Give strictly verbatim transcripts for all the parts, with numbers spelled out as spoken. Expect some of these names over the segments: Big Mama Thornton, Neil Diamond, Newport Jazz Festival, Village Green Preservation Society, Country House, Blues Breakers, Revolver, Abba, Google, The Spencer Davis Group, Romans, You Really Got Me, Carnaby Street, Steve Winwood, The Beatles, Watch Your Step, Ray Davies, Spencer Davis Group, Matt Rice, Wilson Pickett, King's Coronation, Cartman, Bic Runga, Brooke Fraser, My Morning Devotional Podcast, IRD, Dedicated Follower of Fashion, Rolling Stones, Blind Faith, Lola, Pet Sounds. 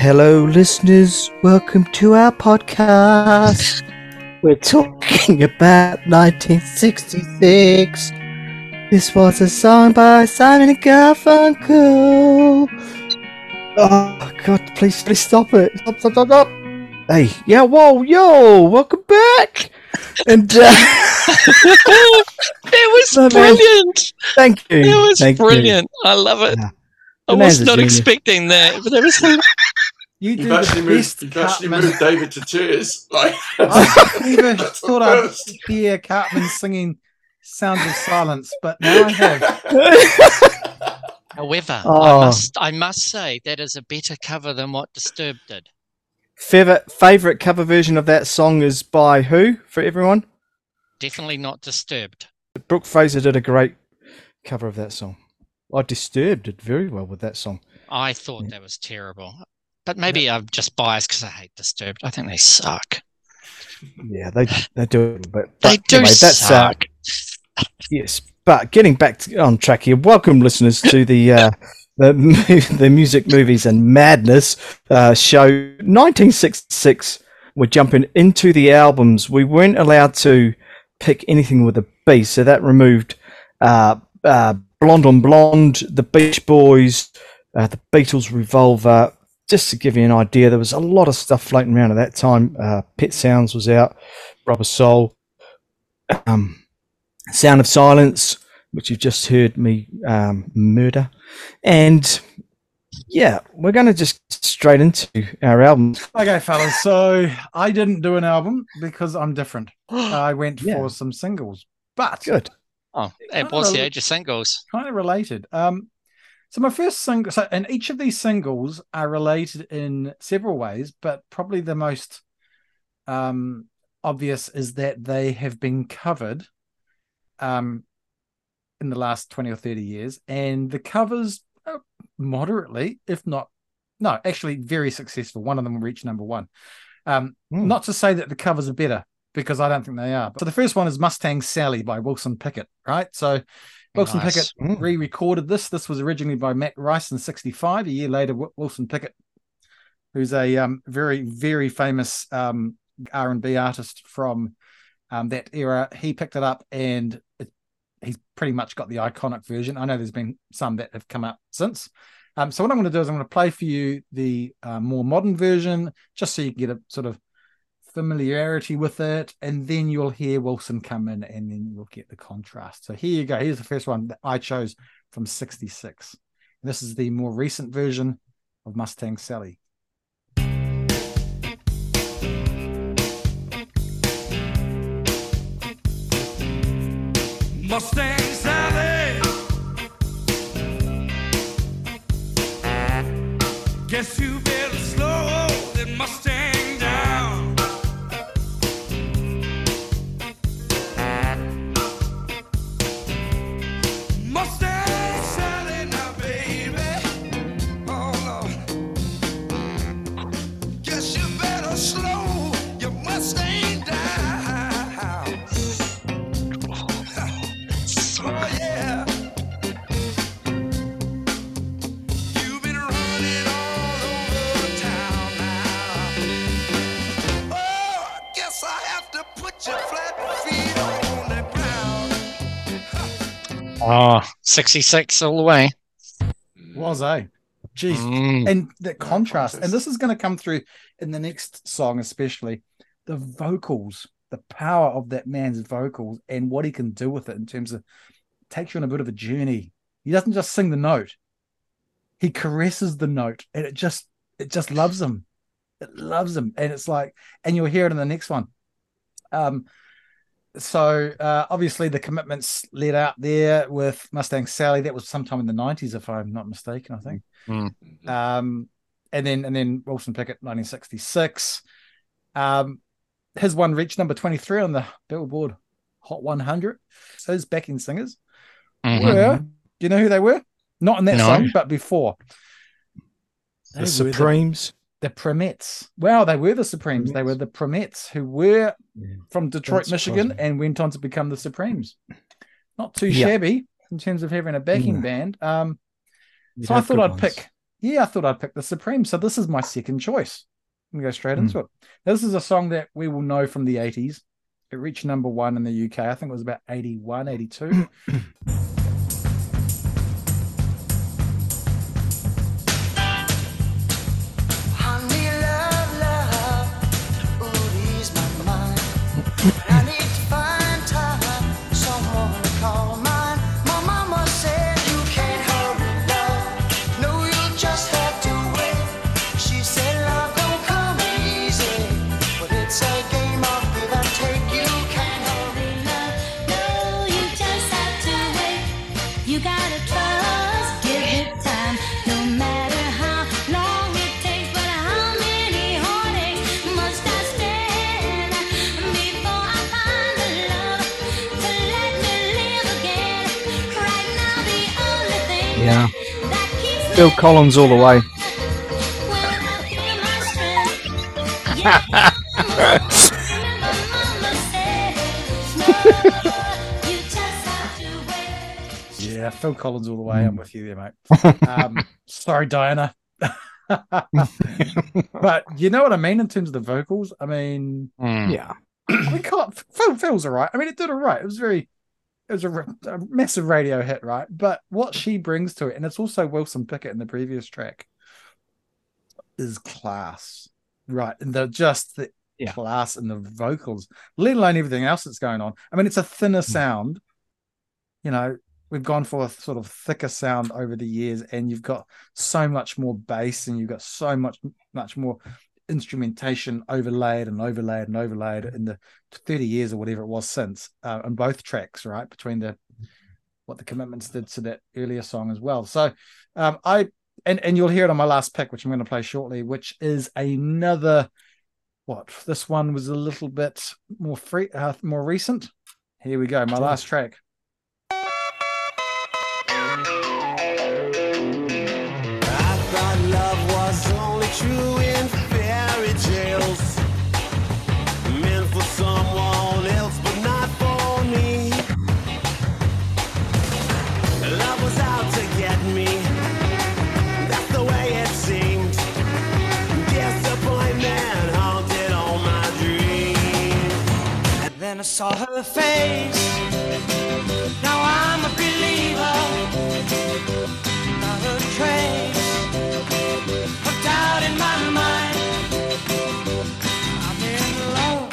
Hello, listeners. Welcome to our podcast. We're talking about nineteen sixty-six. This was a song by Simon and Garfunkel. Oh, God, please, please stop it. Stop, stop, stop, stop. Hey, yeah, whoa, yo, welcome back. And uh, it was no, brilliant. Thank you. It was Thank brilliant. You. I love it. Yeah. I was not expecting that, but there was some... You you've actually, moved, you've actually moved David to tears. Like, I never thought I'd hear Cartman singing Sound of Silence, but now I have. However, oh. I, must, I must say that is a better cover than what Disturbed did. Favorite, favorite cover version of that song is by who, for everyone? Definitely not Disturbed. Brooke Fraser did a great cover of that song. I Disturbed it very well with that song. I thought yeah. that was terrible. But maybe yeah. I'm just biased because I hate Disturbed. I think they suck. Yeah, they they do. But, but they do anyway, suck. That's, uh, yes, but getting back to, on track here, welcome listeners to the uh, the, the Music, Movies and Madness uh, show nineteen sixty-six. We're jumping into the albums. We weren't allowed to pick anything with a B, so that removed uh, uh, Blonde on Blonde, The Beach Boys, uh, The Beatles, Revolver. Just to give you an idea, there was a lot of stuff floating around at that time. Uh, Pet Sounds was out, Rubber Soul, um, Sound of Silence, which you've just heard me um, murder. And, yeah, we're going to just straight into our album. Okay, fellas, so I didn't do an album because I'm different. I went yeah. for some singles. But Good. Oh, it was the age of singles. Kind of related. Um So my first single, so, and each of these singles are related in several ways, but probably the most um, obvious is that they have been covered um, in the last twenty or thirty years, and the covers are moderately, if not, no, actually very successful. One of them reached number one. Um, mm. Not to say that the covers are better, because I don't think they are. But so the first one is Mustang Sally by Wilson Pickett, right? So... Wilson nice. Pickett mm. re-recorded this. This was originally by Matt Rice in sixty-five. A year later, Wilson Pickett, who's a um, very, very famous um, R and B artist from um, that era, he picked it up and it, he's pretty much got the iconic version. I know there's been some that have come up since. Um, so what I'm going to do is I'm going to play for you the uh, more modern version, just so you can get a sort of familiarity with it, and then you'll hear Wilson come in and then you'll get the contrast. So here you go. Here's the first one that I chose from sixty-six. And this is the more recent version of Mustang Sally. Mustang Sally, guess you better slow than Mustang. Oh, sixty-six all the way. Was I? Jeez. Mm. And the contrast, and this is going to come through in the next song especially, the vocals, the power of that man's vocals and what he can do with it in terms of takes you on a bit of a journey. He doesn't just sing the note. He caresses the note and it just it just loves him. It loves him. And it's like, and you'll hear it in the next one. Um So, uh, obviously, the Commitments led out there with Mustang Sally. That was sometime in the nineties, if I'm not mistaken, I think. Mm. Um, and then and then Wilson Pickett, nineteen sixty-six. Um, his one reached number twenty-three on the Billboard Hot one hundred. So his backing singers mm-hmm. were, do you know who they were? Not in that no. song, but before. They the Supremes. The Primettes. Wow, they were the Supremes. Primettes. They were the Primettes who were yeah. from Detroit, That's Michigan, surprising. And went on to become the Supremes. Not too yeah. shabby in terms of having a backing yeah. band. Um, so I thought I'd ones. pick yeah, I thought I'd pick The Supremes. So this is my second choice. I'm going to go straight mm. into it. This is a song that we will know from the eighties. It reached number one in the U K. I think it was about eighty-one, eighty-two. Phil Collins all the way. Yeah, Phil Collins all the way. I'm with you there, mate. Um, sorry, Diana. But you know what I mean in terms of the vocals? I mean, mm. yeah. We can't, Phil, Phil's all right. I mean, it did all right. It was very... It was a, a massive radio hit, right? But what she brings to it, and it's also Wilson Pickett in the previous track, is class, right? And they're just the yeah. class and the vocals, let alone everything else that's going on. I mean, it's a thinner sound. You know, we've gone for a sort of thicker sound over the years, and you've got so much more bass, and you've got so much, much more instrumentation overlaid and overlaid and overlaid in the thirty years or whatever it was since uh, on both tracks, right, between the what the Commitments did to that earlier song as well. So um I and and you'll hear it on my last pick, which I'm going to play shortly, which is another what this one was a little bit more free uh, more recent. Here we go, my last track. I thought love was only true in I saw her face. Now I'm a believer. Not a trace of doubt in my mind. I'm in love.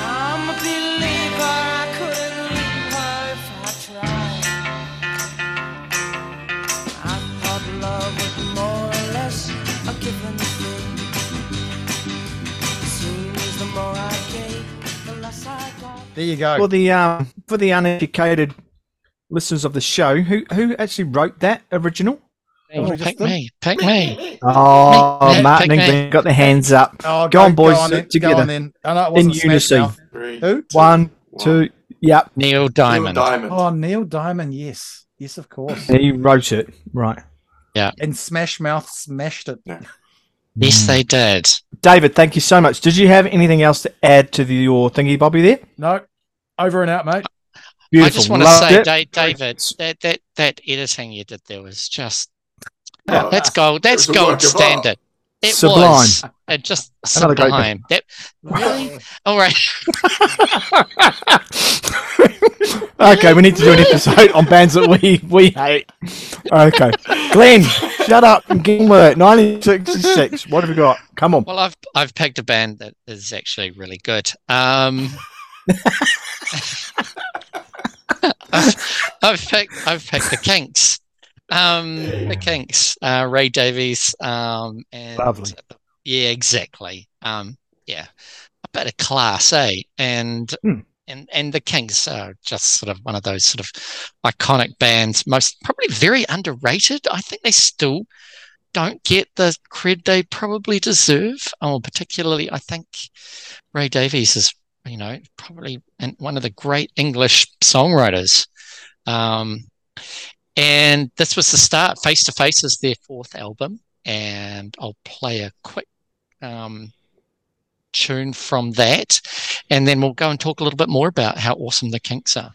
I'm a believer. I couldn't leave her if I tried. I thought love was more or less a given thing. Seems the more I gave. There you go. For the um, for the uneducated listeners of the show, who who actually wrote that original? Oh, take me, take me. Oh, me. Martin and Glenn got their hands up. Oh, go, go on, boys, go on then, together. Go on then. Oh, no, it wasn't in unison. Three, two, one, one, two, yep. Neil Diamond. Neil Diamond. Oh, Neil Diamond, yes. Yes, of course. He wrote it, right. Yeah. And Smash Mouth smashed it. Yeah. Yes, they did. David, thank you so much. Did you have anything else to add to the, your thingy, Bobby, there? No. Over and out, mate. Beautiful. I just want Loved to say, it. David, that, that that editing you did there was just... Oh, that's gold. That's gold standard. It sublime. was. It just sublime. That, really? All right. Okay, we need to do an episode on bands that we, we hate. Okay. Glenn, shut up and get on with it. nineteen sixty-six. What have we got? Come on. Well, I've I've picked a band that is actually really good. Um, I've, I've picked I've picked the Kinks. Um, the Kinks, uh, Ray Davies. Um, and, Lovely. Yeah, exactly. Um, yeah, a bit of class, eh? And hmm. and and the Kinks are just sort of one of those sort of iconic bands. Most probably very underrated. I think they still don't get the cred they probably deserve. Oh, particularly, I think Ray Davies is, you know, probably one of the great English songwriters. Um. And this was the start. Face to Face is their fourth album, and I'll play a quick um, tune from that, and then we'll go and talk a little bit more about how awesome the Kinks are.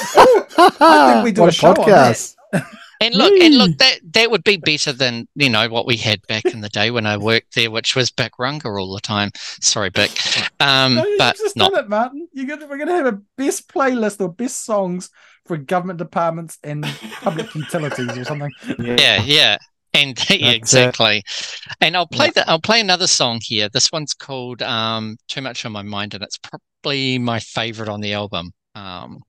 I think we do what a, a podcast. Show on that. And look, Woo. and look, that, that would be better than, you know, what we had back in the day when I worked there, which was Bic Runga all the time. Sorry, Bic. Um, no, but just not done it, Martin. You're gonna, we're going to have a best playlist or best songs for government departments and public utilities or something. Yeah, yeah. yeah. And yeah, exactly. It. And I'll play yeah. the, I'll play another song here. This one's called um, Too Much on My Mind, and it's probably my favorite on the album. Um,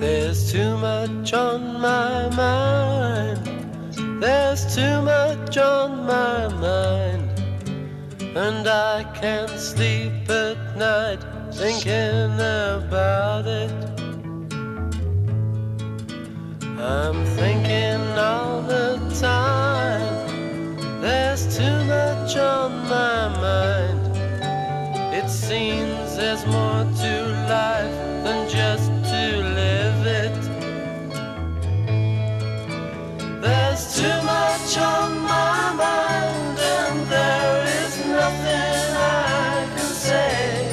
There's too much on my mind. There's too much on my mind. And I can't sleep at night thinking about it. I'm thinking all the time. There's too much on my mind. It seems there's more to life than just to live it. There's too much on my mind, and there is nothing I can say.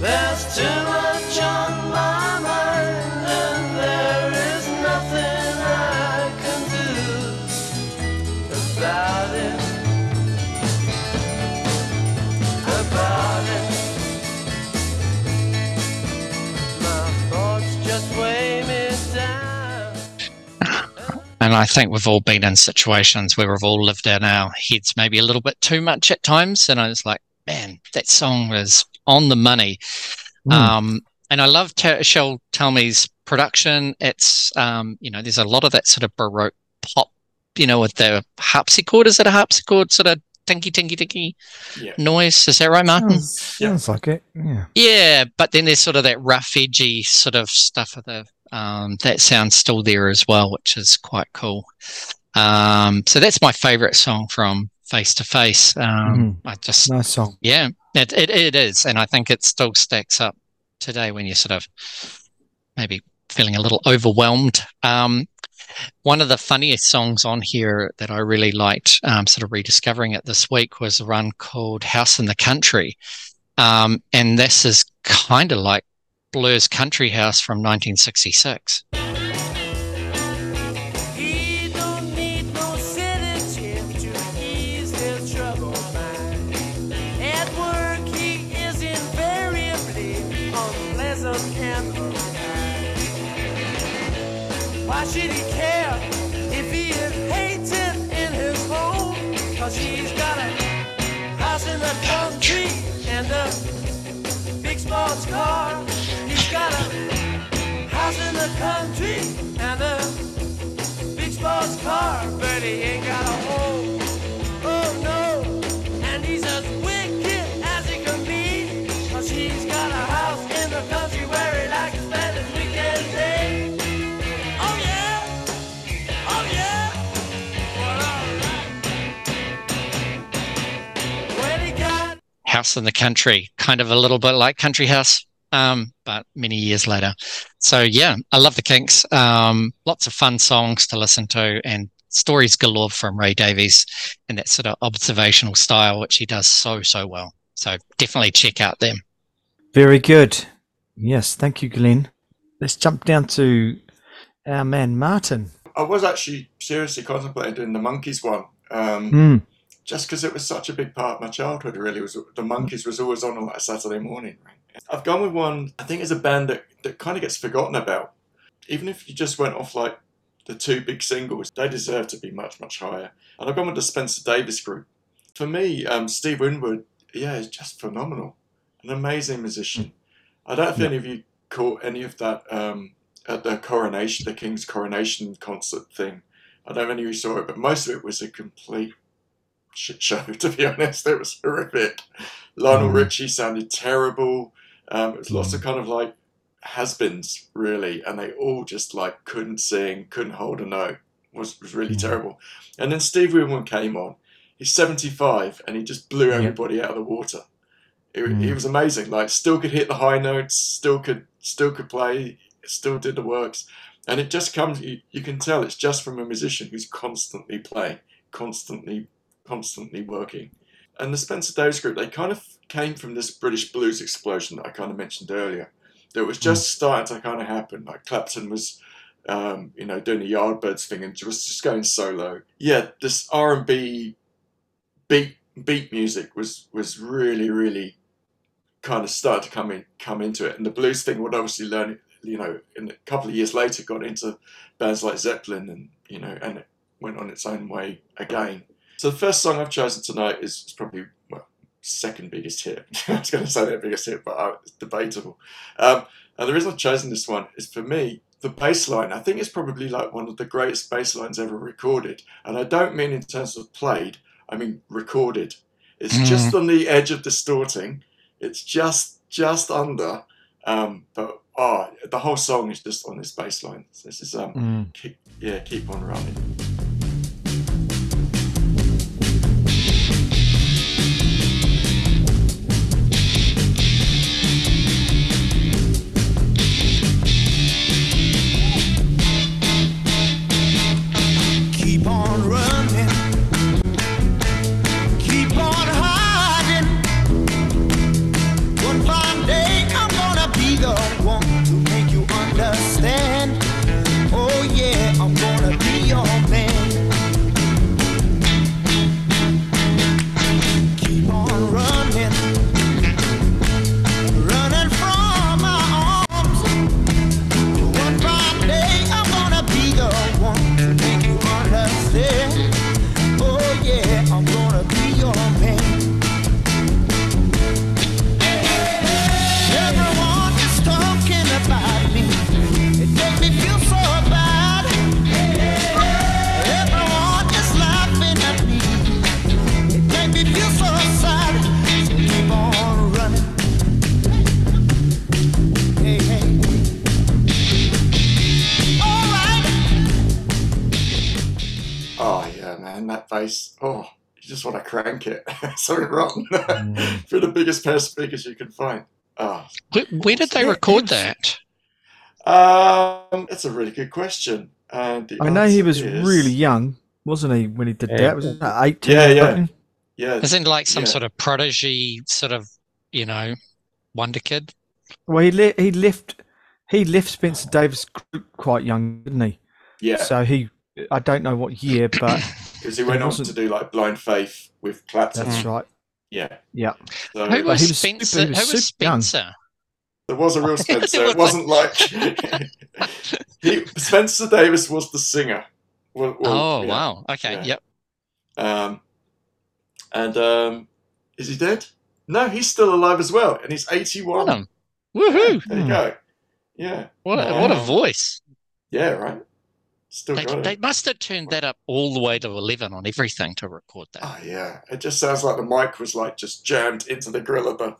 There's too much on my mind, and there is nothing I can do about it. About it. And I think we've all been in situations where we've all lived in our heads maybe a little bit too much at times. And I was like, man, that song was on the money. Mm. Um, and I love Ter- Shel Talme's production. It's, um, you know, there's a lot of that sort of Baroque pop, you know, with the harpsichord. Is it a harpsichord sort of tinky, tinky, tinky yeah. noise? Is that right, Martin? Sounds, yeah. sounds like it. Yeah. Yeah. But then there's sort of that rough, edgy sort of stuff of the, Um, that sound's still there as well, which is quite cool. Um, so that's my favourite song from Face to Face. Um, mm, I just nice song, yeah, it, it it is, and I think it still stacks up today when you're sort of maybe feeling a little overwhelmed. Um, one of the funniest songs on here that I really liked, um, sort of rediscovering it this week, was a run called House in the Country, um, and this is kind of like Blur's Country House from nineteen sixty-six. Country and a big sports car, but he ain't got a home. Oh no, and he's as wicked as he can be, cause he's got a house in the country where he likes to spend his weekend day. Oh yeah, oh yeah, well alright. When he got House in the Country, kind of a little bit like Country House, um, but many years later. So yeah, I love the Kinks. Um, lots of fun songs to listen to, and stories galore from Ray Davies and that sort of observational style, which he does so, so well. So definitely check out them. Very good. Yes, thank you, Glenn. Let's jump down to our man Martin. I was actually seriously contemplating doing the Monkees one, um, mm. just because it was such a big part of my childhood. Really, was the Monkees was always on on like a Saturday morning. Right? I've gone with one, I think it's a band that, that kind of gets forgotten about. Even if you just went off like the two big singles, they deserve to be much, much higher. And I've gone with the Spencer Davis Group. For me, um, Steve Winwood, yeah, is just phenomenal. An amazing musician. I don't know if yeah. any of you caught any of that um, at the coronation, the King's coronation concert thing. I don't know if any of you saw it, but most of it was a complete shit show, to be honest. It was horrific. Lionel mm. Richie sounded terrible. Um, it was lots of kind of like has-beens, really, and they all just like couldn't sing, couldn't hold a note. It was, it was really mm. terrible. And then Steve Winwood came on. He's seventy-five and he just blew everybody yep. out of the water. It, mm. He was amazing. Like, still could hit the high notes, still could still could play, still did the works. And it just comes, you, you can tell it's just from a musician who's constantly playing, constantly, constantly working. And the Spencer Davis Group, they kind of came from this British blues explosion that I kind of mentioned earlier. that was just starting to kind of happen. Like Clapton was, um, you know, doing the Yardbirds thing and just just going solo. Yeah, this R and B beat beat music was was really really kind of started to come in come into it, and the blues thing would obviously learn. You know, in a couple of years later, got into bands like Zeppelin, and you know, and it went on its own way again. So the first song I've chosen tonight is probably well, second biggest hit. I was going to say their biggest hit, but it's debatable. Um, and the reason I've chosen this one is, for me, the bass line. I think it's probably like one of the greatest bass lines ever recorded, and I don't mean in terms of played. I mean recorded. It's mm. just on the edge of distorting. It's just just under, um, but. Oh, the whole song is just on this bass line. This is, um, mm. keep, yeah, keep on running. Keep on running. Keep on hiding. One fine day I'm gonna be the one. Stand. Oh yeah, I'm gonna be your man. Keep on running, running from my arms. One fine day I'm gonna be the one to make you understand. Oh yeah, I'm gonna be your man. Everyone is talking about me. Make me feel so bad. Everyone is laughing at me. It made me feel so sad. So keep on running. Hey, hey. All right. Oh yeah, man, that bass. Oh, you just want to crank it. Something wrong. For the biggest pair of speakers you can find. Oh. Where, where did they record that? Um, that's a really good question. And I know he was is... really young, wasn't he, when he did yeah. that? Was it eighteen? Yeah, yeah, yeah. Isn't like some yeah. sort of prodigy, sort of, you know, wonder kid. Well, he le- he left he left Spencer Davis Group quite young, didn't he? Yeah. So he, I don't know what year, but because he went on to do like Blind Faith with Clapton. That's right. Yeah, yeah. So, who was, he was Spencer? Super, he was who was Spencer? Young. There was a real Spencer. It wasn't like he, Spencer Davis was the singer. Well, well, oh yeah, wow! Okay, yeah. Yep. Um, and um, is he dead? No, he's still alive as well, and he's eighty-one. Wow. Woohoo! There you go. Yeah. What a, wow. what a voice! Yeah, right. Still they, got it. They must have turned that up all the way to eleven on everything to record that. Oh yeah, it just sounds like the mic was like just jammed into the grill of the.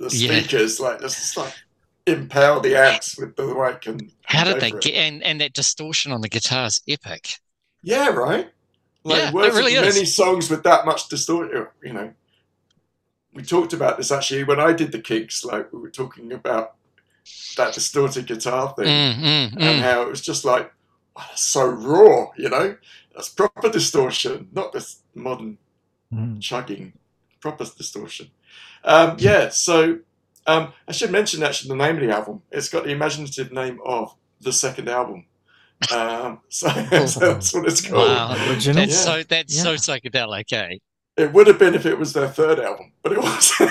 The speakers, yeah. like just like impale the amps with the mic. And how did they get? And, and that distortion on the guitar is epic. Yeah, right. Like yeah, words it really is. Many songs with that much distortion. You know, we talked about this actually when I did the Kinks. Like we were talking about that distorted guitar thing mm, mm, and mm. how it was just like oh, that's so raw. You know, that's proper distortion, not this modern mm. chugging. Proper distortion. Um, yeah, so um, I should mention actually the name of the album. It's got the imaginative name of the second album. Um, so, so that's what it's called. Wow, that's yeah. so that's yeah. so psychedelic, eh? It would have been if it was their third album, but it wasn't.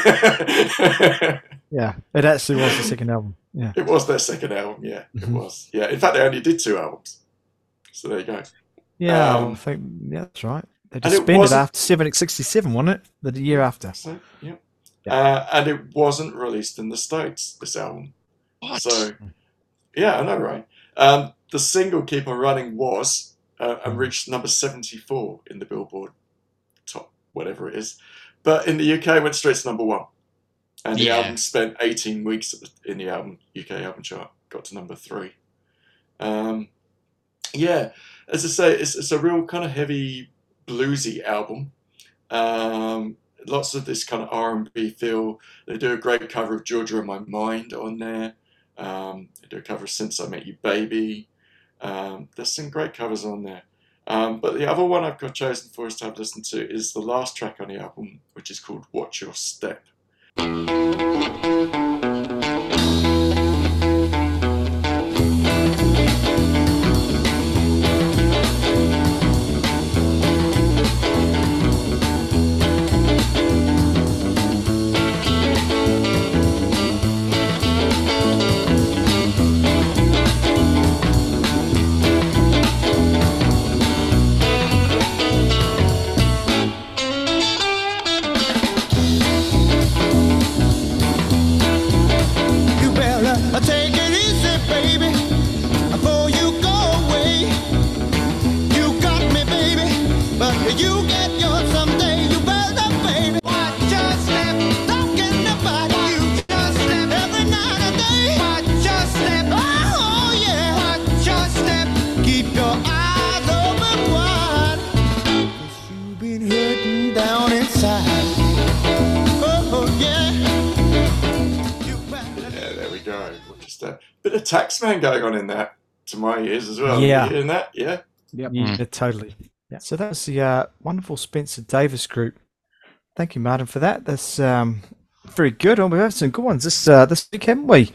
Yeah, it actually was the second album. Yeah, it was their second album. Yeah, it mm-hmm. was. Yeah, in fact, they only did two albums. So there you go. Yeah, um, I think yeah, that's right. They disbanded after sixty-seven, wasn't it? The year after. So, yeah. Yeah. Uh, and it wasn't released in the States, this album. What? So, yeah, I know, right? Um, the single Keep On Running was uh, and reached number seventy-four in the Billboard top, whatever it is. But in the U K, it went straight to number one. And the yeah. album spent eighteen weeks in the album U K album chart, got to number three. Um, yeah, as I say, it's, it's a real kind of heavy... bluesy album, um, lots of this kind of R and B feel. They do a great cover of Georgia in My Mind on there. Um, they do a cover of Since I Met You Baby. Um, there's some great covers on there. Um, but the other one I've got chosen for us to have listened to is the last track on the album, which is called Watch Your Step. You get yours someday, you better, baby. What just left? Talking about what you just left. Every night and day. What just left? Oh, yeah. What just left? Keep your eyes open wide, 'cause you've been hurting down inside. Oh, yeah. You better. Yeah, there we go. What just that? Bit of Taxman going on in that, to my ears as well. Yeah. In that, yeah. Yep. Mm. Yeah, totally. Yeah. So that was the uh, wonderful Spencer Davis Group. Thank you, Martin, for that. That's um, very good. Oh, we've had some good ones this uh, this week, haven't we?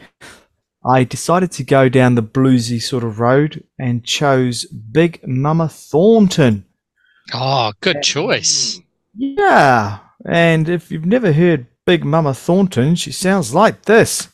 I decided to go down the bluesy sort of road and chose Big Mama Thornton. Oh, good and, choice. Yeah. And if you've never heard Big Mama Thornton, she sounds like this.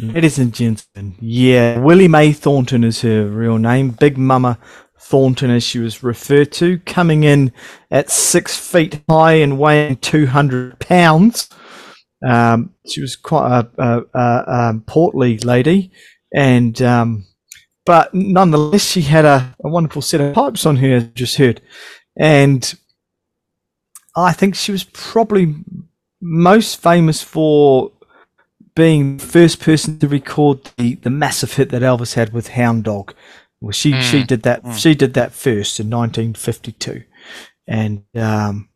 Ladies and gentlemen, yeah, Willie Mae Thornton is her real name, Big Mama Thornton as she was referred to, coming in at six feet high and weighing two hundred pounds. Um, she was quite a, a, a, a portly lady, and um, but nonetheless she had a, a wonderful set of pipes on her, as you just heard, and I think she was probably most famous for being the first person to record the, the massive hit that Elvis had with Hound Dog. Well, she, mm. she did that mm. she did that first in nineteen fifty-two. And um,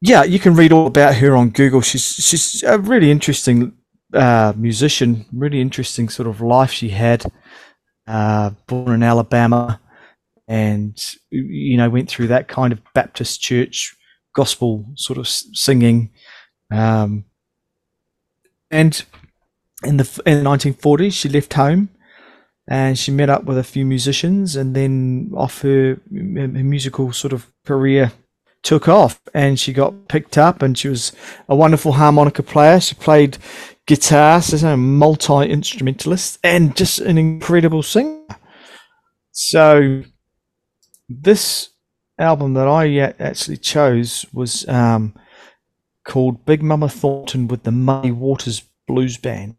yeah, you can read all about her on Google. She's she's a really interesting uh, musician, really interesting sort of life she had. Uh, born in Alabama, and you know, went through that kind of Baptist church gospel sort of singing. Um, And in the in the nineteen forties, she left home, and she met up with a few musicians, and then off her, her musical sort of career took off, and she got picked up, and she was a wonderful harmonica player. She played guitar, so she's a multi-instrumentalist, and just an incredible singer. So this album that I actually chose was Um, called Big Mama Thornton with the Muddy Waters Blues Band.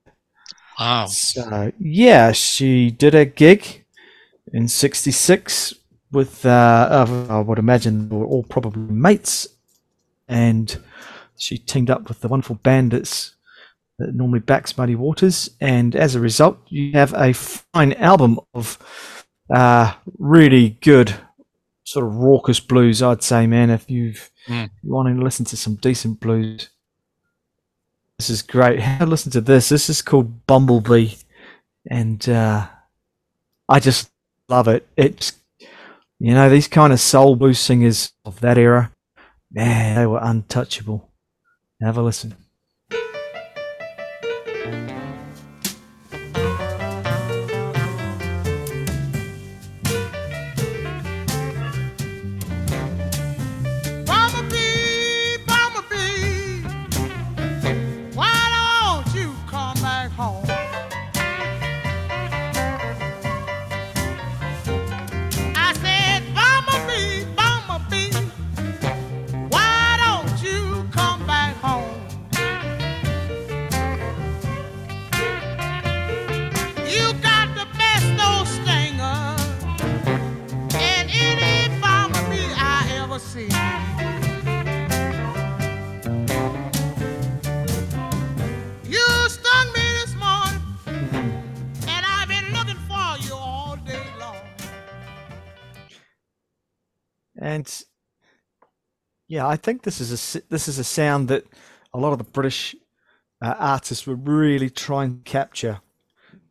Wow. So, yeah, she did a gig in sixty-six with, uh, I would imagine they were all probably mates, and she teamed up with the wonderful Bandits that normally backs Muddy Waters, and as a result, you have a fine album of uh, really good sort of raucous blues, I'd say, man. If you've Mm. You want to listen to some decent blues, this is great. Have a listen to this. This is called Bumblebee, and uh, I just love it. It's, you know, these kind of soul blues singers of that era, man, they were untouchable. Have a listen. And yeah, I think this is a this is a sound that a lot of the British uh, artists were really trying to capture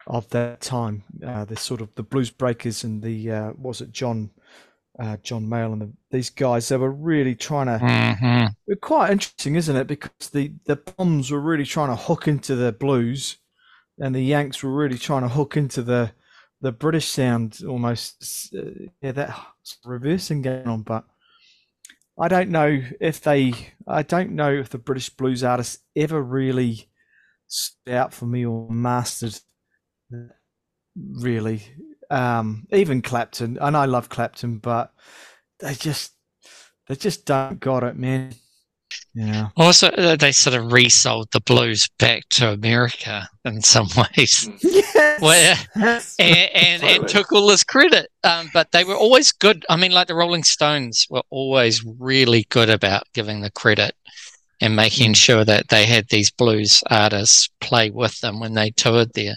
of that time. Uh, the sort of the blues breakers and the uh, was it John uh, John Mayall and the, these guys, they were really trying to, mm-hmm. It's quite interesting, isn't it? Because the, the Poms were really trying to hook into the blues and the Yanks were really trying to hook into the, the British sound almost. Uh, yeah, that reversing going on, but I don't know if they, I don't know if the British blues artists ever really stood out for me or mastered that, really. Um, even Clapton, and I love Clapton, but they just they just don't got it, man. Yeah. Also, they sort of resold the blues back to America in some ways, yes, where, yes. And, and, and took all this credit. Um, but they were always good. I mean, like the Rolling Stones were always really good about giving the credit and making sure that they had these blues artists play with them when they toured there.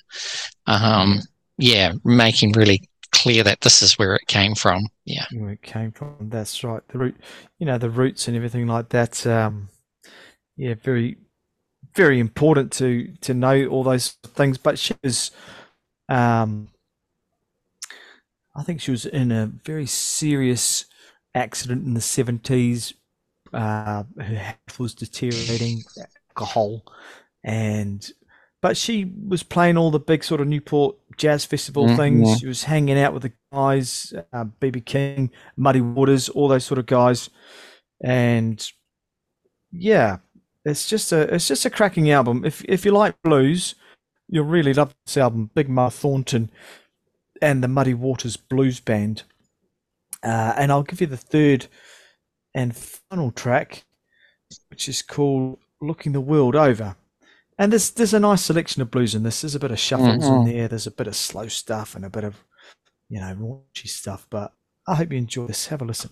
Um, yeah, making really clear that this is where it came from. Yeah, where it came from. That's right. The root, you know, the roots and everything like that. Um, yeah, very, very important to to know all those things. But she was, um, I think she was in a very serious accident in the seventies. Uh, her health was deteriorating, alcohol, and but she was playing all the big sort of Newport Jazz Festival mm, things. Yeah. She was hanging out with the guys, uh, B B King, Muddy Waters, all those sort of guys, and yeah, it's just a it's just a cracking album. If if you like blues, you'll really love this album. Big Ma Thornton and the Muddy Waters Blues Band, uh, and I'll give you the third and final track, which is called "Looking the World Over." And there's there's a nice selection of blues in this. There's a bit of shuffles mm-hmm. in there. There's a bit of slow stuff and a bit of, you know, raunchy stuff. But I hope you enjoy this. Have a listen.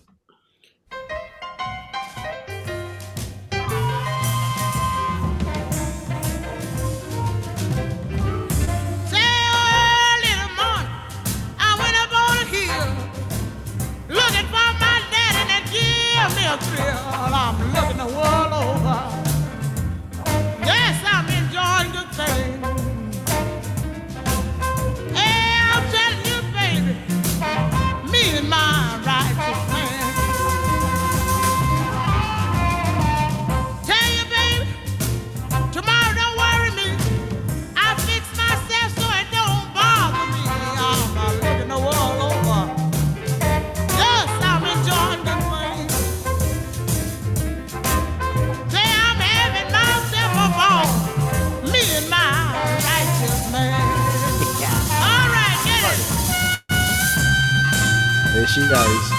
She knows.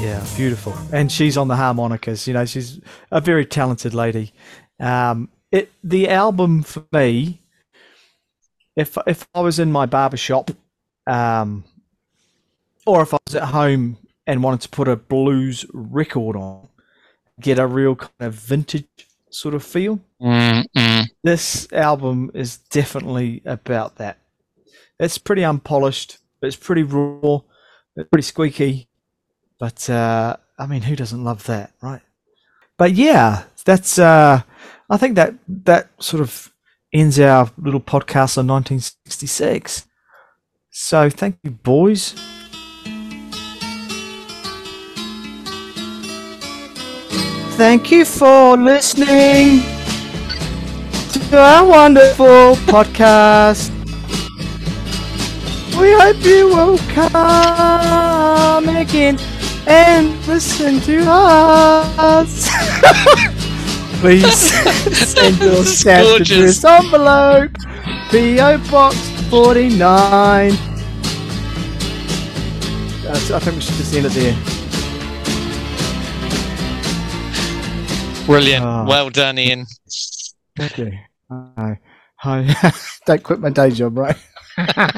Yeah, beautiful. And she's on the harmonicas. You know, she's a very talented lady. Um, it the album for me, if if I was in my barbershop, um, or if I was at home and wanted to put a blues record on, get a real kind of vintage sort of feel. Mm-mm. This album is definitely about that. It's pretty unpolished, it's pretty raw, it's pretty squeaky, but uh, I mean, who doesn't love that, right? But yeah, that's. Uh, I think that that sort of ends our little podcast on nineteen sixty-six. So thank you, boys. Thank you for listening to our wonderful podcast. We hope you will come again and listen to us. Please send your stash to this envelope, P O Box forty-nine. That's, I think we should just end it there. Brilliant. Oh. Well done, Ian. Thank you. Hi. Hi. Don't quit my day job, right?